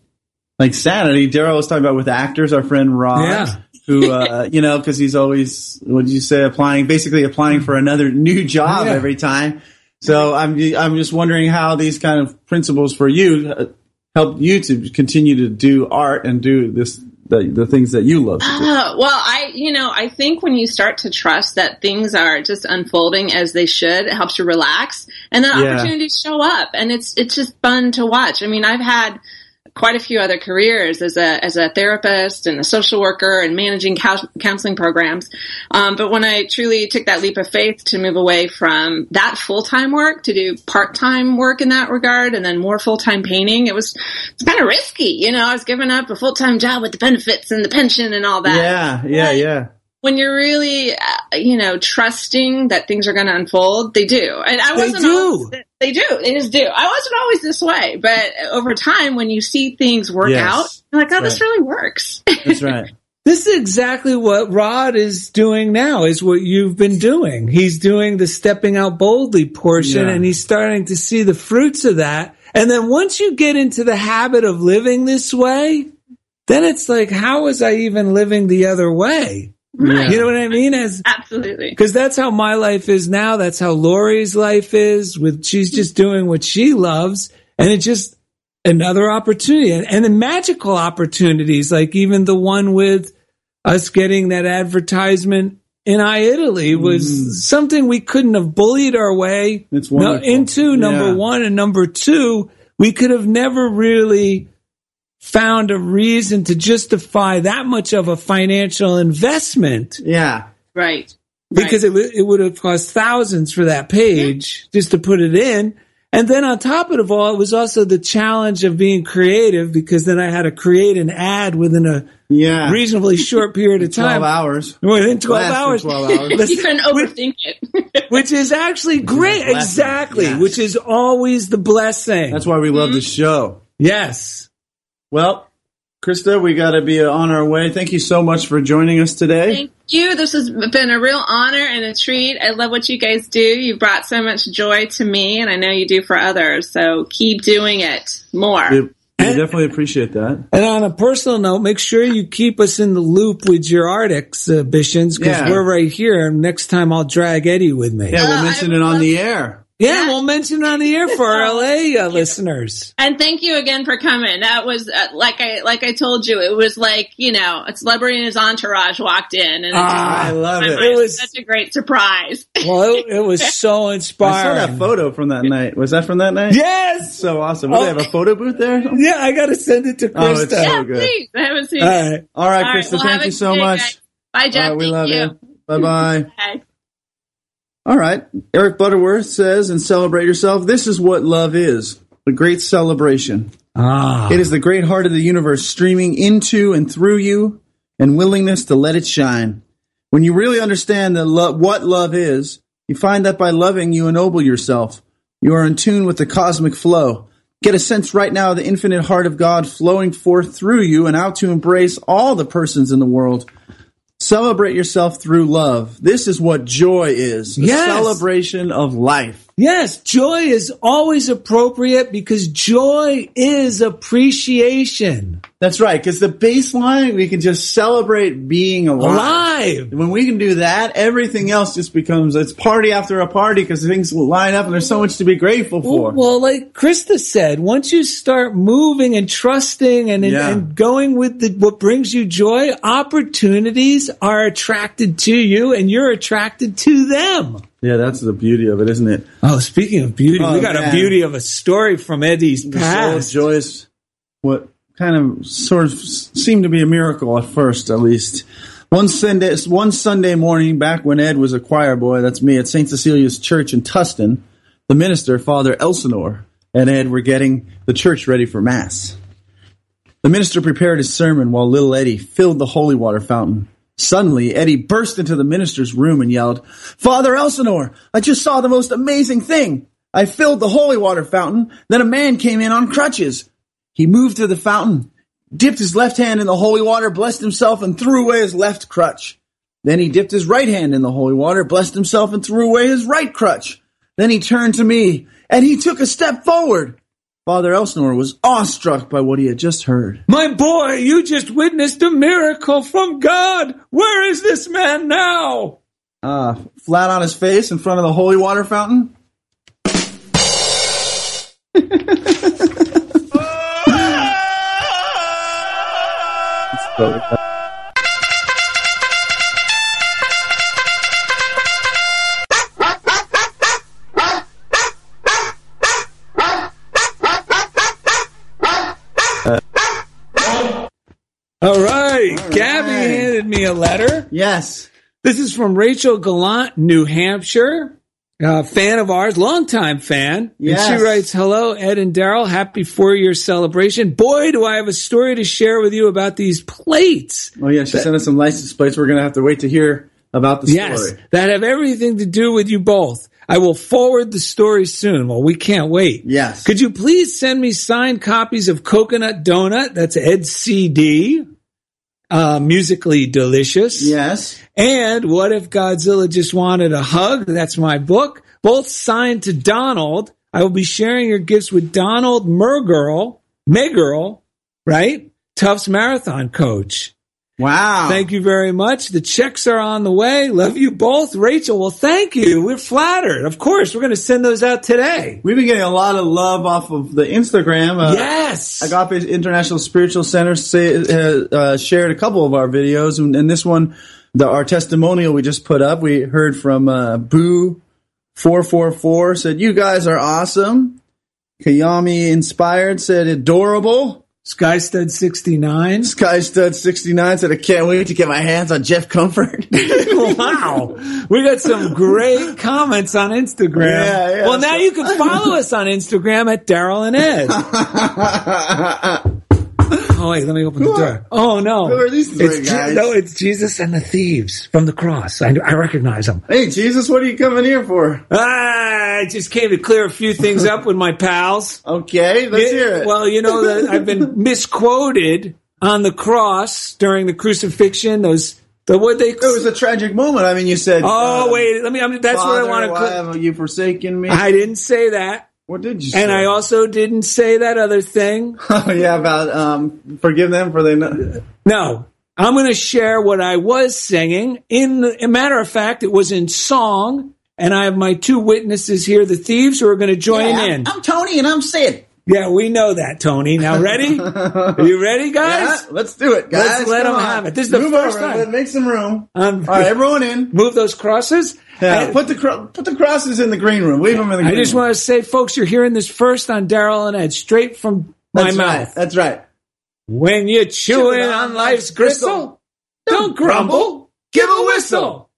like sanity. Daryl was talking about with actors, our friend Rod, yeah. who, uh, you know, because he's always, what did you say, applying, basically applying for another new job yeah. every time. So I'm I'm just wondering how these kind of principles for you help you to continue to do art and do this the, the things that you love to do. Uh, well, I you know, I think when you start to trust that things are just unfolding as they should, it helps you relax, and then yeah. opportunities show up, and it's it's just fun to watch. I mean, I've had quite a few other careers as a as a therapist and a social worker and managing counseling programs. Um, but when I truly took that leap of faith to move away from that full-time work to do part-time work in that regard and then more full-time painting, it was, was kind of risky. You know, I was giving up a full-time job with the benefits and the pension and all that. Yeah, yeah, but yeah. When you're really, uh, you know, trusting that things are going to unfold, they do. And I wasn't they do. Always th- they do. They just do. I wasn't always this way, but over time, when you see things work yes. out, you're like, oh, right. this really works. That's right. This is exactly what Rod is doing now, is what you've been doing. He's doing the stepping out boldly portion, yeah. and he's starting to see the fruits of that. And then once you get into the habit of living this way, then it's like, how was I even living the other way? Right. You know what I mean? As, Absolutely. Because that's how my life is now. That's how Lori's life is. With she's just doing what she loves, and it's just another opportunity. And, and the magical opportunities, like even the one with us getting that advertisement in iItaly, was mm. something we couldn't have bullied our way it's wonderful. into, number yeah. one. And number two, we could have never really found a reason to justify that much of a financial investment. Yeah. Right. Because right. It, it would have cost thousands for that page yeah. just to put it in. And then on top of it all, it was also the challenge of being creative, because then I had to create an ad within a yeah. reasonably short period of time. twelve hours Within twelve hours twelve hours You couldn't overthink it. Which is actually great. Exactly. Yes. Which is always the blessing. That's why we love mm-hmm. the show. Yes. Well, Krista, we got to be on our way. Thank you so much for joining us today. Thank you. This has been a real honor and a treat. I love what you guys do. You brought so much joy to me, and I know you do for others. So keep doing it more. We, we definitely appreciate that. And on a personal note, make sure you keep us in the loop with your art exhibitions, because yeah. we're right here. And next time I'll drag Eddie with me. Yeah, we'll oh, mention I it on the air. Yeah, we'll mention it on the air for our L A uh, listeners. And thank you again for coming. That was, uh, like I like I told you, it was like, you know, a celebrity and his entourage walked in. And ah, I love it. It was such a great surprise. Well, it, it was so inspiring. I saw that photo from that night. Was that from that night? Yes! So awesome. Will oh. they have a photo booth there? Yeah, I got to send it to Krista. Oh, it's so yeah, good. Please. I haven't seen All it. Right. All right, All right Krista, well, thank you so day, much. Guys. Bye, Jeff. Right, we thank love you. you. Bye-bye. Bye. All right. Eric Butterworth says, and celebrate yourself. This is what love is, the great celebration. Ah. It is the great heart of the universe streaming into and through you, and willingness to let it shine. When you really understand that lo- what love is, you find that by loving, you ennoble yourself. You are in tune with the cosmic flow. Get a sense right now of the infinite heart of God flowing forth through you and out to embrace all the persons in the world. Celebrate yourself through love. This is what joy is, a yes. celebration of life. Yes, joy is always appropriate, because joy is appreciation. That's right, because the baseline, we can just celebrate being alive. Alive! When we can do that, everything else just becomes, it's party after a party, because things will line up and there's so much to be grateful for. Well, well like Krista said, once you start moving and trusting and, yeah. and going with the, what brings you joy, opportunities are attracted to you, and you're attracted to them. Yeah, that's the beauty of it, isn't it? Oh, speaking of beauty, oh, we got man. a beauty of a story from Eddie's past. So joyous, what kind of sort of seemed to be a miracle at first, at least. One Sunday, one Sunday morning, back when Ed was a choir boy, that's me, at Saint Cecilia's Church in Tustin, the minister, Father Elsinore, and Ed were getting the church ready for Mass. The minister prepared his sermon while little Eddie filled the holy water fountain. Suddenly, Eddie burst into the minister's room and yelled, "Father Elsinore, I just saw the most amazing thing. I filled the holy water fountain, then a man came in on crutches. He moved to the fountain, dipped his left hand in the holy water, blessed himself, and threw away his left crutch. Then he dipped his right hand in the holy water, blessed himself, and threw away his right crutch. Then he turned to me, and he took a step forward. Father Elsinore was awestruck by what he had just heard. My boy, you just witnessed a miracle from God. Where is this man now? Uh, flat on his face in front of the holy water fountain. All right. All right. Gabby handed me a letter. Yes. This is from Rachel Gallant, New Hampshire. A fan of ours, longtime fan. Yes. And she writes, hello, Ed and Daryl. Happy four-year celebration. Boy, do I have a story to share with you about these plates. Oh, yeah. She that, sent us some license plates. We're going to have to wait to hear about the story. Yes, that have everything to do with you both. I will forward the story soon. Well, we can't wait. Yes. Could you please send me signed copies of Coconut Donut? That's Ed's C D. Uh, musically delicious. Yes. And What If Godzilla Just Wanted a Hug? That's my book. Both signed to Donald. I will be sharing your gifts with Donald Mergirl, Maygirl, right? Tufts Marathon Coach. Wow. Thank you very much. The checks are on the way. Love you both. Rachel, well, thank you. We're flattered. Of course, we're going to send those out today. We've been getting a lot of love off of the Instagram. Uh, yes. Agape International Spiritual Center say, uh, uh, shared a couple of our videos. And, and this one, the, our testimonial we just put up, we heard from uh, Boo four four four, said, you guys are awesome. Kayami Inspired said, adorable. Skystud sixty-nine. Skystud sixty-nine said, I can't wait to get my hands on Jeff Comfort. Wow. We got some great comments on Instagram. Yeah, yeah, well, so- now you can follow us on Instagram at Daryl and Ed. Oh, wait, let me open Who the door. Are, oh, no. Who are these three it's guys? Je- no, it's Jesus and the thieves from the cross. I, I recognize them. Hey, Jesus, what are you coming here for? Ah, I just came to clear a few things up with my pals. Okay, let's it, hear it. Well, you know, the, I've been misquoted on the cross during the crucifixion. Those, the what they. It was a tragic moment. I mean, you said. Oh, um, wait, let me. I mean, that's Father, what I want to. Why cl- have you forsaken me? I didn't say that. What did you say? And I also didn't say that other thing. Oh, yeah, about um, forgive them for they know. No, I'm going to share what I was singing. In the, a matter of fact, it was in song, and I have my two witnesses here, the thieves, who are going to join yeah, I'm, in. I'm Tony, and I'm Sid. Yeah, we know that, Tony. Now, ready? Are you ready, guys? Yeah, let's do it, guys. Let's let Come them on. Have it. This is move the first over. Time. Let's make some room. Um, All right, everyone in. Move those crosses. Yeah, and, put the cro- put the crosses in the green room. Leave them in the green room. I just room. want to say, folks, you're hearing this first on Daryl and Ed, straight from That's my right. mouth. That's right. When you're chewing Chewin on life's gristle, don't grumble, give a whistle.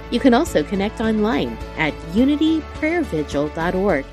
You can also connect online at unity prayer vigil dot org.